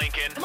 Lincoln. Come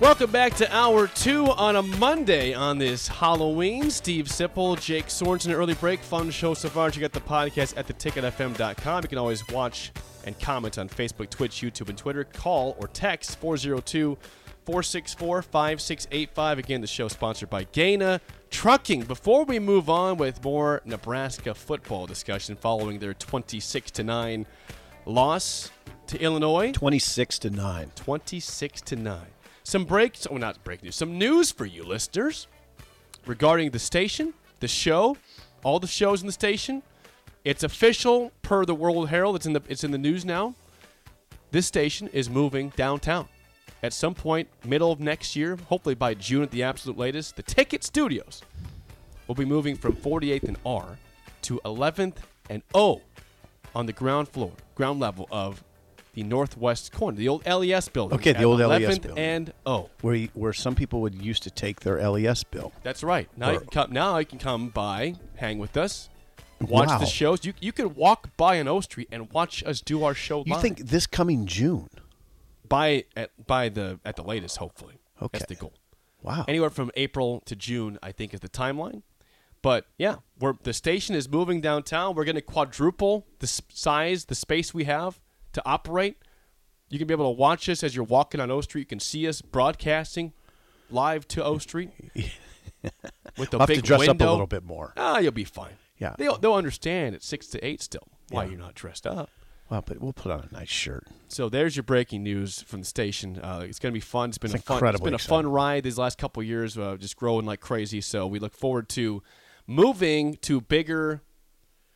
Welcome back to Hour 2 on a Monday on this Halloween. Steve Sipple, Jake Sorensen, Early Break. Fun show so far. Check out the podcast at theticketfm.com. You can always watch and comment on Facebook, Twitch, YouTube, and Twitter. Call or text 402-464-5685. Again, the show sponsored by Gana Trucking. Before we move on with more Nebraska football discussion following their 26-9 loss to Illinois. 26-9. Some news for you listeners regarding the station, the show, all the shows in the station. It's official per the World Herald. It's in the news now. This station is moving downtown at some point middle of next year, hopefully by June at the absolute latest. The Ticket Studios will be moving from 48th and R to 11th and O on the ground level of the northwest corner, the old LES building. Okay, the old LES building. 11th and O. Where some people would used to take their LES bill. That's right. Now you can come by, hang with us, watch the shows. You could walk by on O Street and watch us do our show live. You think this coming June? By the latest, hopefully. Okay. That's the goal. Wow. Anywhere from April to June, I think, is the timeline. But, yeah, the station is moving downtown. We're going to quadruple the size, the space we have to operate. You can be able to watch us as you're walking on O Street. You can see us broadcasting live to O Street with the big window. I'll have to dress up a little bit more. Ah, you'll be fine. Yeah, they'll understand at 6 to 8 still why you're not dressed up. Well, but we'll put on a nice shirt. So there's your breaking news from the station. It's going to be fun. It's been a fun ride these last couple of years, just growing like crazy. So we look forward to moving to bigger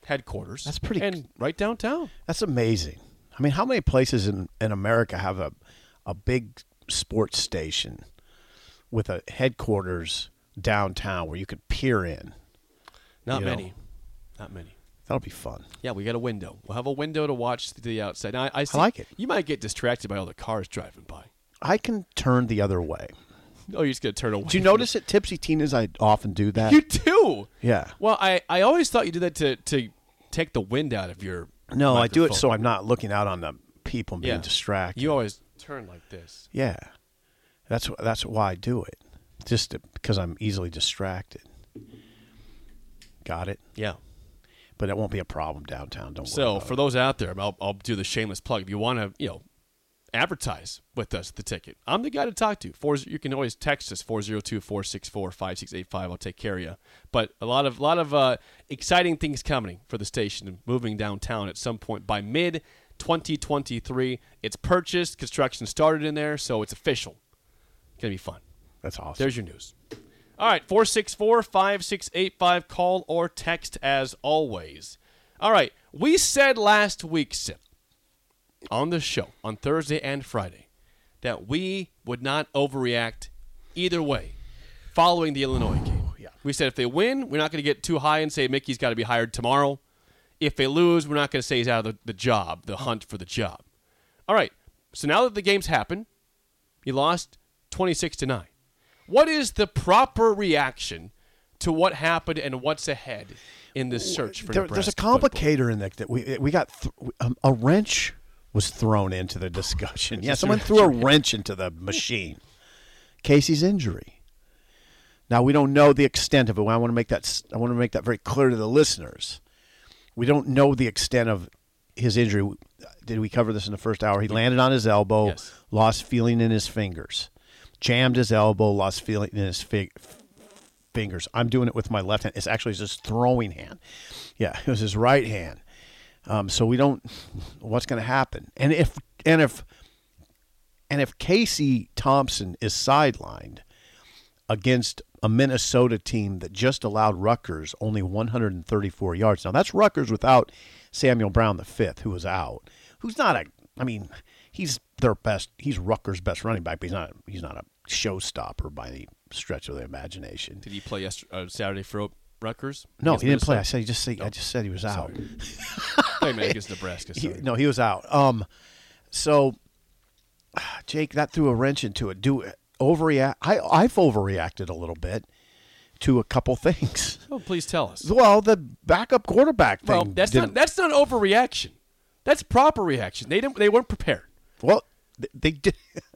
headquarters. That's pretty. And right downtown. That's amazing. I mean, how many places in America have a big sports station with a headquarters downtown where you could peer in? Not many. That'll be fun. Yeah, we got a window. We'll have a window to watch the outside. Now, I like it. You might get distracted by all the cars driving by. I can turn the other way. Oh, you're just going to turn away. Do you notice at Tipsy Tinas I often do that? You do? Yeah. Well, I always thought you did that to take the wind out of your... No, microphone. I do it so I'm not looking out on the people and being distracted. You always turn like this. Yeah. That's why I do it, just because I'm easily distracted. Got it? Yeah. But it won't be a problem downtown, don't worry about it. So for those out there, I'll do the shameless plug. If you want to advertise with us, The Ticket, I'm the guy to talk to. You can always text us, 402-464-5685. I'll take care of you. But a lot of exciting things coming for the station and moving downtown at some point by mid-2023. It's purchased. Construction started in there, so it's official. It's going to be fun. That's awesome. There's your news. All right, 464-5685. Call or text as always. All right, we said last week, Sip, on the show, on Thursday and Friday, that we would not overreact either way following the Illinois game. Yeah. We said if they win, we're not going to get too high and say Mickey's got to be hired tomorrow. If they lose, we're not going to say he's out of the job, the hunt for the job. All right, so now that the game's happened, you lost 26-9. What is the proper reaction to what happened and what's ahead in this search for Nebraska? There's a complicator football in there that we got. A wrench was thrown into the discussion. Yeah, someone threw a wrench into the machine. Casey's injury. Now we don't know the extent of it. I want to make that very clear to the listeners. We don't know the extent of his injury. Did we cover this in the first hour? He landed on his elbow, yes, lost feeling in his fingers, jammed his elbow, lost feeling in his fingers. I'm doing it with my left hand. It's actually just throwing hand. Yeah, it was his right hand. So we don't what's going to happen. And if Casey Thompson is sidelined against a Minnesota team that just allowed Rutgers only 134 yards. Now, that's Rutgers without Samuel Brown the fifth, who was out, who's not a – I mean, he's their best – he's Rutgers' best running back, but he's not a showstopper by any stretch of the imagination. Did he play Saturday for Rutgers? No, he didn't play. I just said he was out. Hey, man, against Nebraska. No, he was out. So, Jake, that threw a wrench into it. Do it. I've overreacted a little bit to a couple things. Oh, please tell us. Well, the backup quarterback thing. Well, that's not overreaction. That's proper reaction. They weren't prepared. Well, they did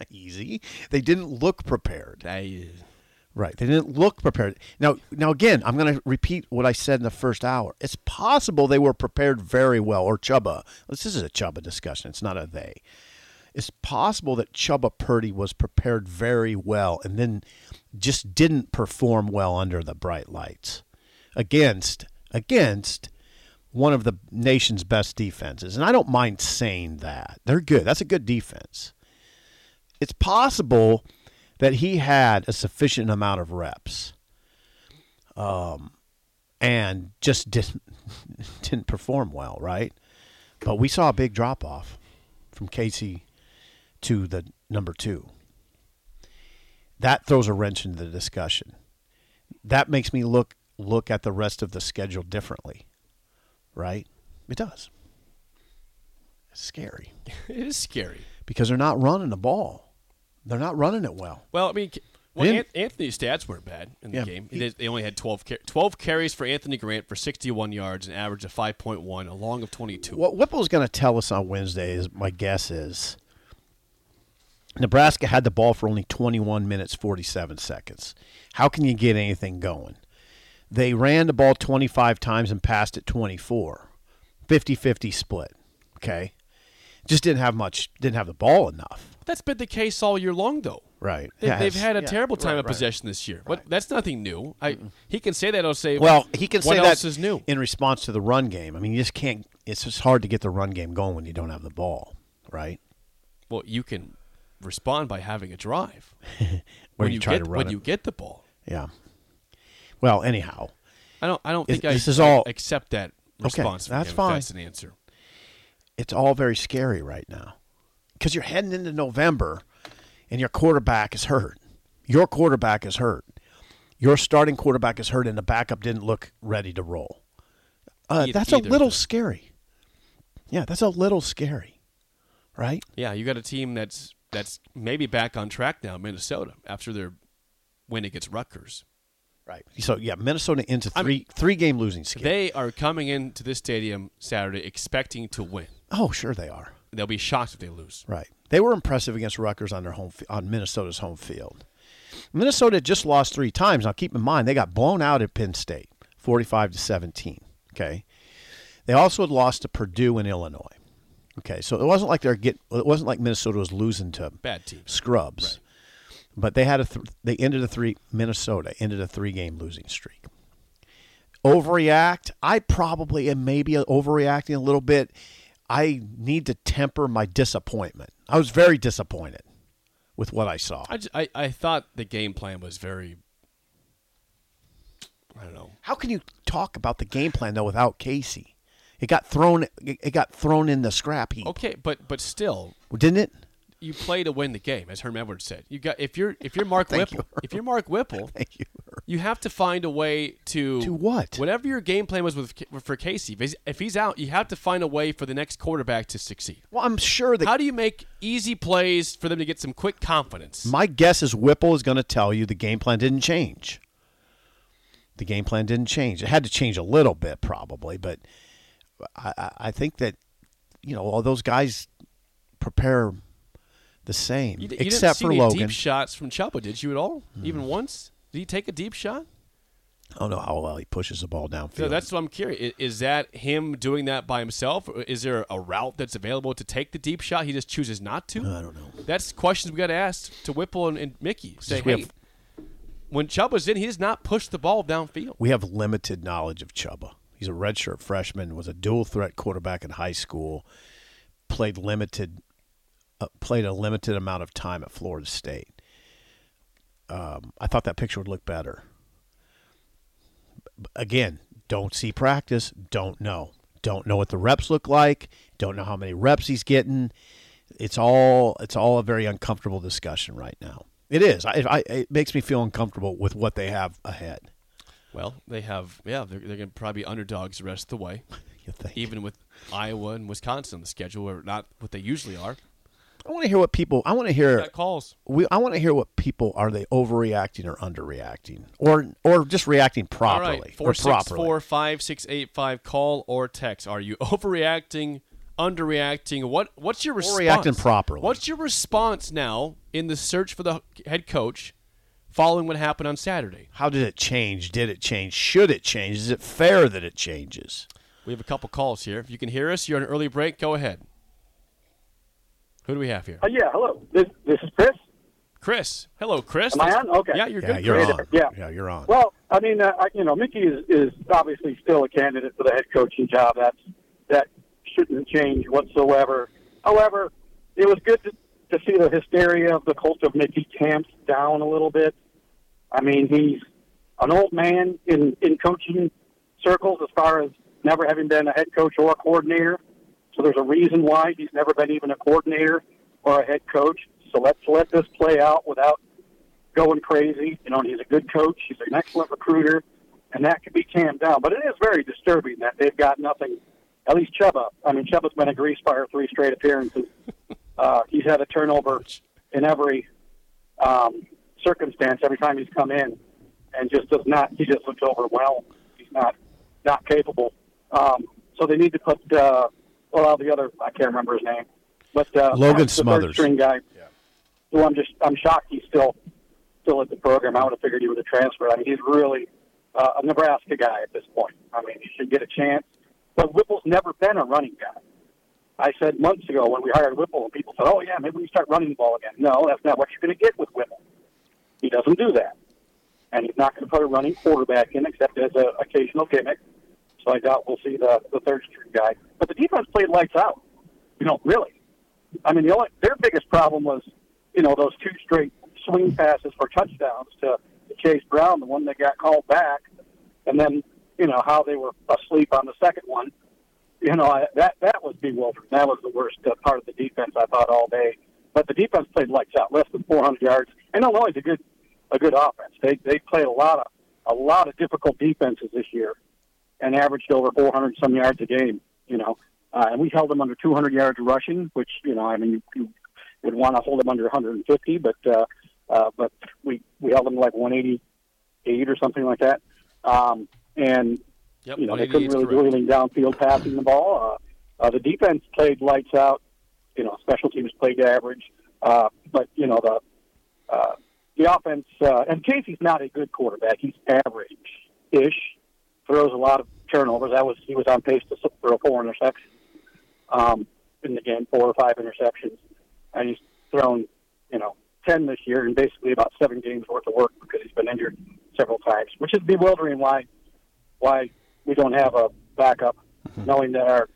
easy. They didn't look prepared. Right. They didn't look prepared. Now again, I'm going to repeat what I said in the first hour. It's possible they were prepared very well, or Chubba. This is a Chubba discussion. It's not a they. It's possible that Chubba Purdy was prepared very well and then just didn't perform well under the bright lights against one of the nation's best defenses. And I don't mind saying that. They're good. That's a good defense. It's possible that he had a sufficient amount of reps and just didn't perform well, right? But we saw a big drop-off from Casey to the number two. That throws a wrench into the discussion. That makes me look at the rest of the schedule differently, right? It does. It's scary. It is scary. Because they're not running the ball. They're not running it well. Well, I mean, Anthony's stats weren't bad in the game. They only had 12 carries for Anthony Grant for 61 yards, an average of 5.1, a long of 22. What Whipple's going to tell us on Wednesday is, my guess is, Nebraska had the ball for only 21 minutes, 47 seconds. How can you get anything going? They ran the ball 25 times and passed it 24. 50-50 split, okay? Just didn't have the ball enough. That's been the case all year long, though. Right. They've had a terrible time of possession this year. Right. But that's nothing new. He can say that. I'll say, well, he can say that is new in response to the run game. I mean, you just can't. It's just hard to get the run game going when you don't have the ball, right? Well, you can respond by having a drive when you get the ball. Yeah. Well, anyhow, I don't accept that response. Okay, that's fine. That's an answer. It's all very scary right now because you're heading into November. And your quarterback is hurt. Your quarterback is hurt. Your starting quarterback is hurt, and the backup didn't look ready to roll. That's a little scary. Yeah, that's a little scary, right? Yeah, you got a team that's maybe back on track now, Minnesota, after their win against Rutgers. Right. So, yeah, Minnesota into three-game losing skid. They are coming into this stadium Saturday expecting to win. Oh, sure they are. They'll be shocked if they lose. Right. They were impressive against Rutgers on Minnesota's home field. Minnesota just lost three times. Now, keep in mind, they got blown out at Penn State, 45-17, okay? They also had lost to Purdue and Illinois, okay? So it wasn't like Minnesota was losing to bad team scrubs. Right. But they had Minnesota ended a three-game losing streak. Overreact, I probably am maybe overreacting a little bit. I need to temper my disappointment. I was very disappointed with what I saw. I thought the game plan was very, I don't know. How can you talk about the game plan, though, without Casey? It got thrown in the scrap heap. Okay, but still. Didn't it? you play to win the game, as Herm Edwards said. You got if you're Mark Whipple, you, if you're Mark Whipple, thank you, you have to find a way to what? Whatever your game plan was for Casey, if he's out, you have to find a way for the next quarterback to succeed. Well, I'm sure that. How do you make easy plays for them to get some quick confidence? My guess is Whipple is going to tell you the game plan didn't change. The game plan didn't change. It had to change a little bit, probably, but I think that, you know, all those guys prepare the same, you except for Logan. You didn't see any deep shots from Chubba, did you at all? Mm. Even once? Did he take a deep shot? I don't know how well he pushes the ball downfield. So that's what I'm curious. Is that him doing that by himself? Is there a route that's available to take the deep shot? He just chooses not to? I don't know. That's questions we got to ask to Whipple and Mickey. Say, hey, when Chubba's in, he does not push the ball downfield. We have limited knowledge of Chubba. He's a redshirt freshman, was a dual-threat quarterback in high school, played a limited amount of time at Florida State. I thought that picture would look better. Again, don't see practice, don't know. Don't know what the reps look like, don't know how many reps he's getting. It's all a very uncomfortable discussion right now. It is. It makes me feel uncomfortable with what they have ahead. Well, they're going to probably be underdogs the rest of the way. You think? Even with Iowa and Wisconsin on the schedule, or not what they usually are. I want to hear that calls. I want to hear what people are. They overreacting or underreacting, or just reacting properly. All right, 464-5685. Call or text. Are you overreacting, underreacting? What's your response? Overreacting properly. What's your response now in the search for the head coach, following what happened on Saturday? How did it change? Did it change? Should it change? Is it fair that it changes? We have a couple calls here. If you can hear us, you're on an early break. Go ahead. Who do we have here? Hello. This is Chris. Chris. Hello, Chris. Am I on? Okay. Yeah, you're good. You're on. Yeah, you're on. Well, I mean, Mickey is obviously still a candidate for the head coaching job. That shouldn't change whatsoever. However, it was good to see the hysteria of the cult of Mickey tamp down a little bit. I mean, he's an old man in coaching circles as far as never having been a head coach or a coordinator. So there's a reason why he's never been even a coordinator or a head coach. So let's let this play out without going crazy. You know, he's a good coach. He's an excellent recruiter, and that can be tamped down. But it is very disturbing that they've got nothing, at least Chubba. I mean, Chubba's been a grease fire 3 straight appearances. He's had a turnover in every circumstance, every time he's come in, and he just looks overwhelmed. He's not capable. So they need to put... I can't remember his name, but Logan Smothers, third string guy. Yeah. So I'm shocked he's still at the program. I would have figured he would have transferred. I mean, he's really a Nebraska guy at this point. I mean, he should get a chance. But Whipple's never been a running guy. I said months ago when we hired Whipple, and people said, "Oh yeah, maybe we start running the ball again." No, that's not what you're going to get with Whipple. He doesn't do that, and he's not going to put a running quarterback in except as an occasional gimmick. So I doubt we'll see the third-string guy. But the defense played lights out, really. I mean, their biggest problem was, those 2 straight swing passes for touchdowns to Chase Brown, the one that got called back, and then, how they were asleep on the second one. That was bewildering. That was the worst part of the defense, I thought, all day. But the defense played lights out, less than 400 yards. And Illinois is a good offense. They played a lot of difficult defenses this year, and averaged over 400-some yards a game, and we held them under 200 yards rushing, which, you would want to hold them under 150, but we held them like 188 or something like that. They couldn't really do anything downfield passing the ball. The defense played lights out, special teams played average, but the offense, and Casey's not a good quarterback. He's average-ish. Throws a lot of turnovers. He was on pace to throw 4 interceptions in the game, 4 or 5 interceptions, and he's thrown 10 this year and basically about 7 games worth of work because he's been injured several times, which is bewildering. Why we don't have a backup, knowing that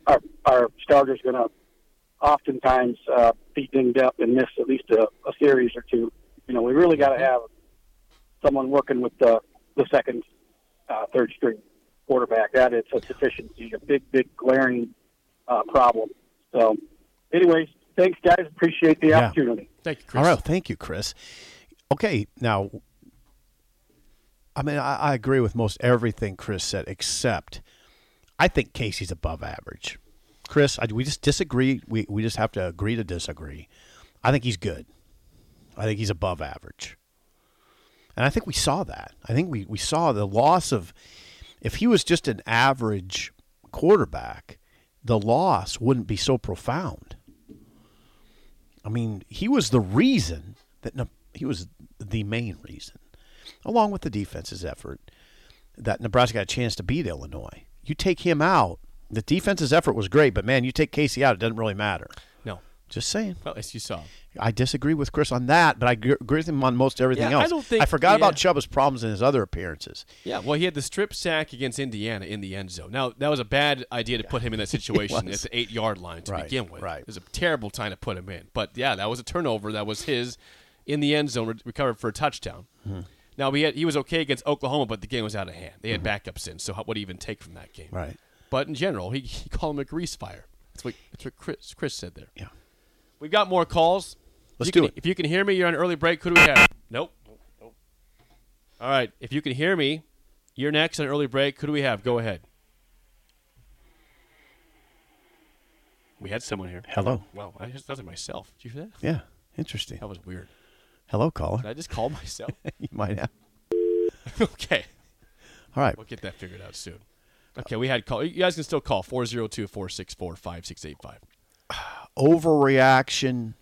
our starter's going to oftentimes be dinged up and miss at least a series or 2. We really got to have someone working with the second, third string quarterback. That is a deficiency, a big glaring problem. So anyways, Thanks, guys. Appreciate the opportunity. Thank you, Chris. All right. Thank you, Chris. Okay. Now, I mean, I agree with most everything Chris said, except I think Casey's above average. Chris, we just disagree. We just have to agree to disagree. I think he's good. I think he's above average. And I think we saw that. I think we saw the loss of – if he was just an average quarterback, the loss wouldn't be so profound. I mean, he was the reason that – he was the main reason, along with the defense's effort, that Nebraska got a chance to beat Illinois. You take him out, the defense's effort was great, but, man, you take Casey out, it doesn't really matter. No. Just saying. Well, as you saw. I disagree with Chris on that, but I agree with him on most everything else. I forgot about Chubba's problems in his other appearances. Yeah, well, he had the strip sack against Indiana in the end zone. Now, that was a bad idea to put him in that situation at the 8-yard line to begin with. Right. It was a terrible time to put him in. But, yeah, that was a turnover. That was his in the end zone, recovered for a touchdown. Mm-hmm. Now, he was okay against Oklahoma, but the game was out of hand. They had backups in, so what do you even take from that game? Right. But in general, he called him a grease fire. That's what Chris said there. Yeah. We've got more calls. Let's do it. If you can hear me, you're on early break. Who do we have? Nope. All right. If you can hear me, you're next on early break. Who do we have? Go ahead. We had someone here. Hello. Wow. I just thought it myself. Did you hear that? Yeah. Interesting. That was weird. Hello, caller. Did I just call myself? You might have. Okay. All right. We'll get that figured out soon. Okay. We had call. You guys can still call 402-464-5685. Overreaction.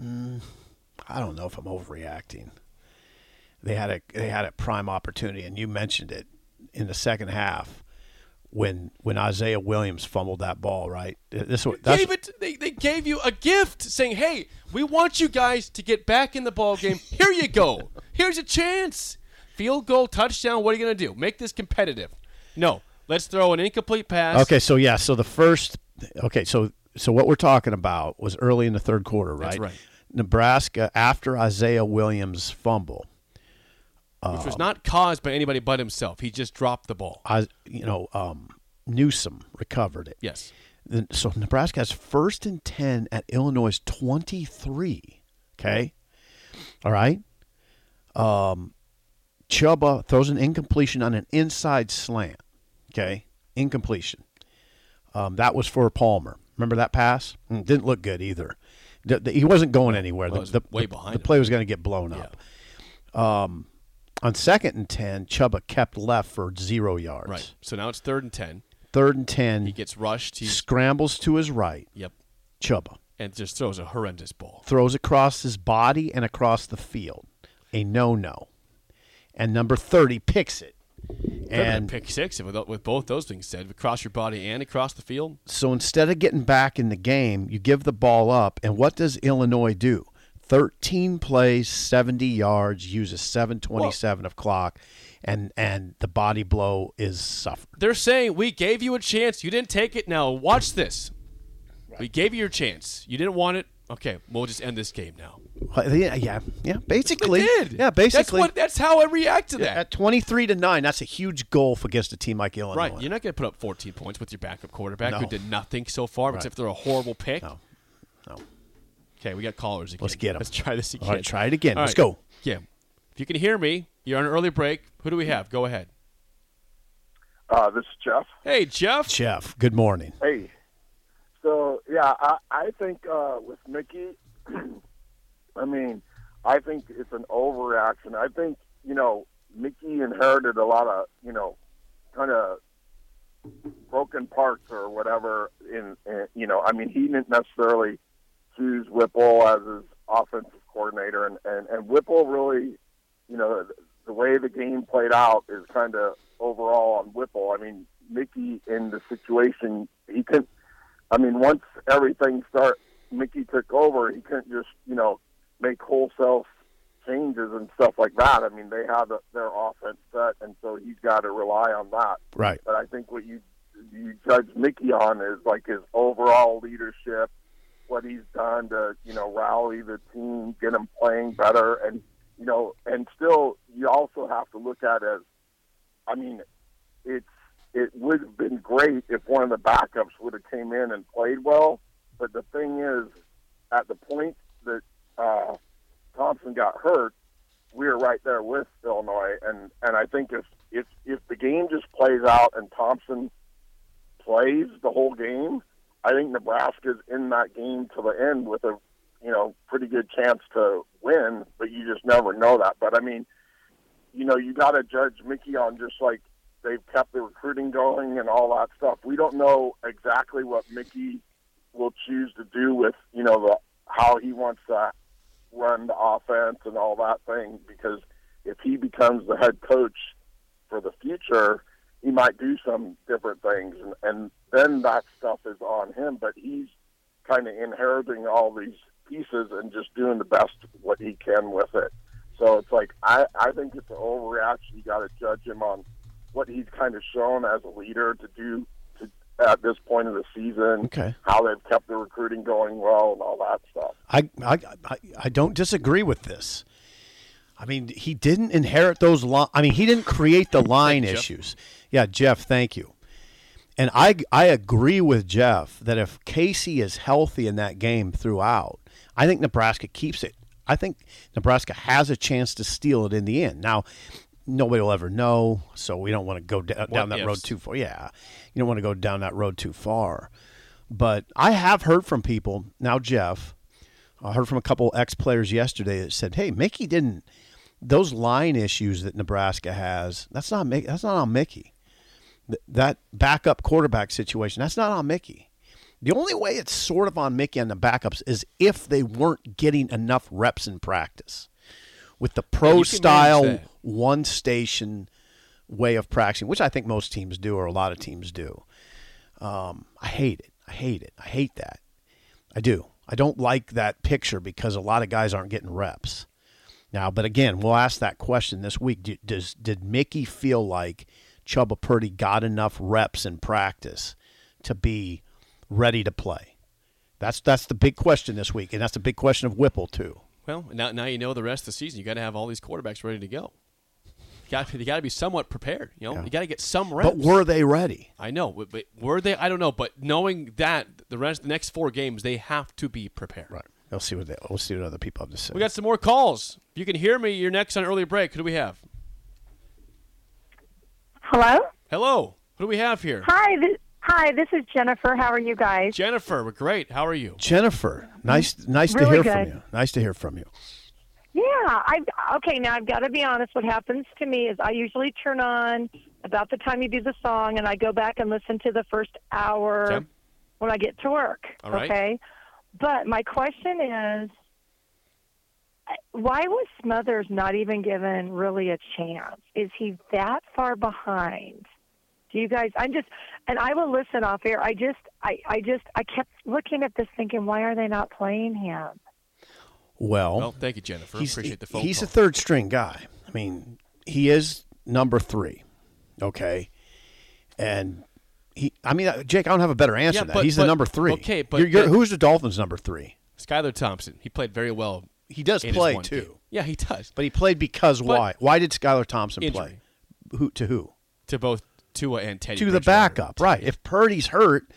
I don't know if I'm overreacting. They had a prime opportunity, and you mentioned it in the second half when Isaiah Williams fumbled that ball. Right. They gave you a gift saying, "Hey, we want you guys to get back in the ball game. Here you go. Here's a chance. Field goal, touchdown. What are you gonna do? Make this competitive? No. Let's throw an incomplete pass." Okay. So what we're talking about was early in the third quarter, right? That's right. Nebraska, after Isaiah Williams' fumble. Which was not caused by anybody but himself. He just dropped the ball. Newsom recovered it. Yes. So Nebraska has 1st and 10 at Illinois' 23. Okay? All right? Chubba throws an incompletion on an inside slant. Okay? Incompletion. That was for Palmer. Remember that pass? Didn't look good either. He wasn't going anywhere. Well, way behind. The play was going to get blown up. On 2nd and 10, Chubba kept left for 0 yards. Right. So now it's 3rd and 10. 3rd and 10. He gets rushed. He scrambles to his right. Yep. Chubba. And just throws a horrendous ball. Throws across his body and across the field. A no-no. And number 30 picks it. And pick six with both those things said, across your body and across the field. So instead of getting back in the game, you give the ball up. And what does Illinois do? 13 plays, 70 yards, uses 7:27 of clock, and the body blow is suffered. They're saying, we gave you a chance. You didn't take it. Now watch this. Right. We gave you your chance. You didn't want it. Okay, we'll just end this game now. Yeah. Basically, they did. Yeah, basically. That's how I react to that. At 23-9, that's a huge goal against a team like Illinois. Right, you're not going to put up 14 points with your backup quarterback who did nothing so far, except they're a horrible pick. No. Okay, we got callers again. Let's get them. Let's try this again. All right, try it again. All right. Let's go. Yeah. If you can hear me, you're on an early break. Who do we have? Go ahead. This is Jeff. Hey, Jeff. Jeff, good morning. Hey. So, yeah, I think with Mickey, I mean, I think it's an overreaction. I think, Mickey inherited a lot of, kind of broken parts or whatever. He didn't necessarily choose Whipple as his offensive coordinator. And Whipple really, the way the game played out is kind of overall on Whipple. I mean, Mickey in the situation, he couldn't. I mean, once everything started, Mickey took over, he couldn't just, make wholesale changes and stuff like that. I mean, they have their offense set, and so he's got to rely on that. Right. But I think what you judge Mickey on is, like, his overall leadership, what he's done to, rally the team, get them playing better. And, and still you also have to look at it as, I mean, it would have been great if one of the backups would have came in and played well. But the thing is, at the point that Thompson got hurt, we were right there with Illinois. And I think if the game just plays out and Thompson plays the whole game, I think Nebraska's in that game to the end with a pretty good chance to win, but you just never know that. But, I mean, you got to judge Mickey on just like they've kept the recruiting going and all that stuff. We don't know exactly what Mickey will choose to do with, how he wants to run the offense and all that thing, because if he becomes the head coach for the future, he might do some different things. And then that stuff is on him, but he's kind of inheriting all these pieces and just doing the best what he can with it. So it's like, I think it's an overreaction. You got to judge him on what he's kind of shown as a leader to do at this point of the season, okay, how they've kept the recruiting going well and all that stuff. I don't disagree with this. I mean, he didn't inherit those he didn't create the line issues. Yeah, Jeff, thank you. And I agree with Jeff that if Casey is healthy in that game throughout, I think Nebraska keeps it. I think Nebraska has a chance to steal it in the end. Now, nobody will ever know, so we don't want to go down that road too far. Yeah, you don't want to go down that road too far. But I have heard from people, now Jeff, I heard from a couple ex-players yesterday that said, hey, Mickey didn't. Those line issues that Nebraska has, that's not on Mickey. That backup quarterback situation, that's not on Mickey. The only way it's sort of on Mickey and the backups is if they weren't getting enough reps in practice. With the pro-style one-station way of practicing, which I think most teams do or a lot of teams do. I hate it. I hate that. I do. I don't like that picture because a lot of guys aren't getting reps. Now, but again, we'll ask that question this week. Did Mickey feel like Chubba Purdy got enough reps in practice to be ready to play? That's the big question this week, and that's the big question of Whipple too. Well, now you know the rest of the season. You got to have all these quarterbacks ready to go. You got to be somewhat prepared. You got to get some reps. But were they ready? I know, but were they? I don't know. But knowing that the next four games, they have to be prepared. Right. We'll see what other people have to say. We got some more calls. If you can hear me, you're next on Early Break. Who do we have? Hello. Who do we have here? Hi, this is Jennifer. How are you guys? Jennifer, we're great. How are you? Jennifer, nice really to hear good. From you. Nice to hear from you. Yeah. Okay, now I've got to be honest. What happens to me is I usually turn on about the time you do the song, and I go back and listen to the first hour when I get to work. All right. Okay? But my question is, why was Smothers not even given really a chance? Is he that far behind? You guys, I will listen off air. I kept looking at this thinking, why are they not playing him? Well, thank you, Jennifer. Appreciate the phone call. He's a third string guy. I mean, he is number three. Okay. And Jake, I don't have a better answer to that. He's the number three. Okay, but who's the Dolphins' number three? Skylar Thompson. He played very well. He does play too. Game. Yeah, he does. But he played because why? Why did Skylar Thompson play? Who? To both Tua and Teddy Bridgewater. To the backup, right. If Purdy's hurt,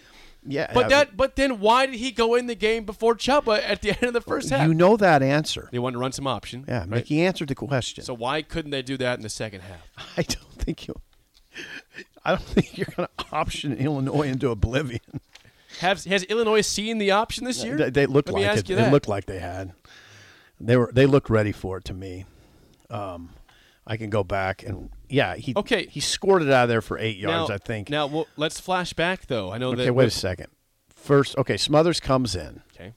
yeah. But then why did he go in the game before Chubba at the end of the first half? You know that answer. They wanted to run some option. Yeah, right? Mickey answered the question. So why couldn't they do that in the second half? I don't think you're going to option Illinois into oblivion. Has Illinois seen the option this year? They looked Let like it. They looked like they had. They looked ready for it to me. I can go back and he scored it out of there for 8 yards, I think. Now let's flash back though. I know that. Okay, wait a second. First, Smothers comes in. Okay.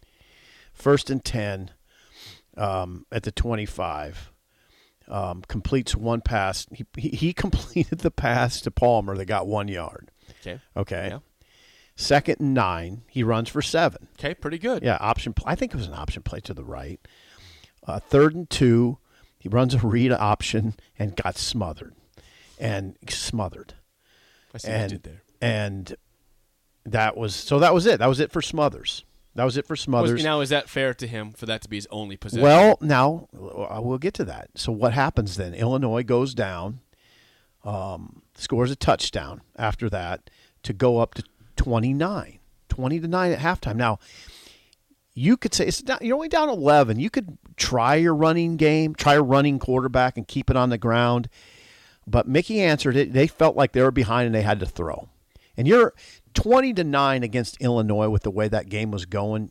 1st and 10, at the 25, completes one pass. He completed the pass to Palmer that got 1 yard. Okay. Yeah. 2nd and 9, he runs for 7. Okay, pretty good. Yeah, option. I think it was an option play to the right. 3rd and 2. He runs a read option and got smothered. I see what you did there. And that was it. That was it for Smothers. Now, is that fair to him for that to be his only possession? Well, now, we'll get to that. So what happens then? Illinois goes down, scores a touchdown after that to go up to 29. 20-9 at halftime. Now, you could say it's down, you're only down 11. You could try your running game, try a running quarterback and keep it on the ground. But Mickey answered it. They felt like they were behind and they had to throw. And you're 20-9 against Illinois with the way that game was going.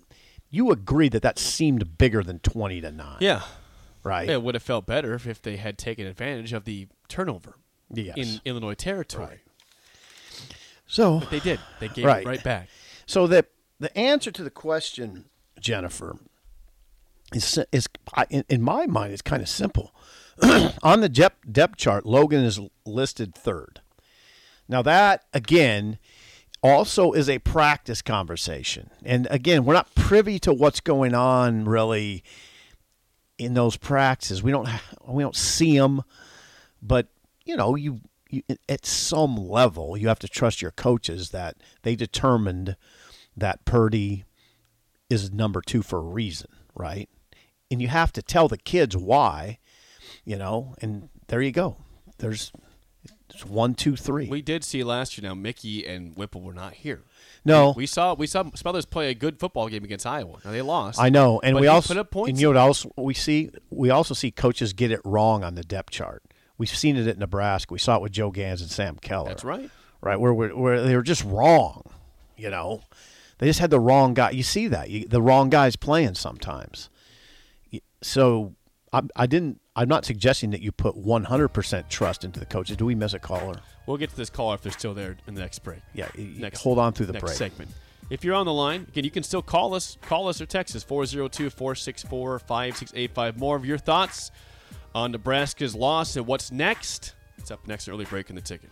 You agree that that seemed bigger than 20-9. Yeah. Right. It would have felt better if they had taken advantage of the turnover in Illinois territory. Right. So but they did. They gave it right back. So the answer to the question, Jennifer, is in my mind is kind of simple. On the depth chart, Logan is listed third. Now that, again, also is a practice conversation. And, again, we're not privy to what's going on really in those practices. We don't see them. But, you know, you at some level you have to trust your coaches that they determined that Purdy is number two for a reason, right? And you have to tell the kids why, you know, and there you go. There's 1, 2, 3. We did see last year. Now Mickey and Whipple were not here. No, we saw Smothers play a good football game against Iowa. Now they lost. I know, and we also put up points. And you know what else we see? We also see coaches get it wrong on the depth chart. We've seen it at Nebraska. We saw it with Joe Ganz and Sam Keller. That's right. Right, where they were just wrong. You know, they just had the wrong guy. You see that the wrong guy's playing sometimes. So I'm not suggesting that you put 100% trust into the coaches. Do we miss a caller? We'll get to this caller if they're still there in the next break. Yeah, hold on through the next break segment. If you're on the line, again, you can still call us or text us 402-464-5685. More of your thoughts on Nebraska's loss and what's next. It's up next, an early break in the ticket.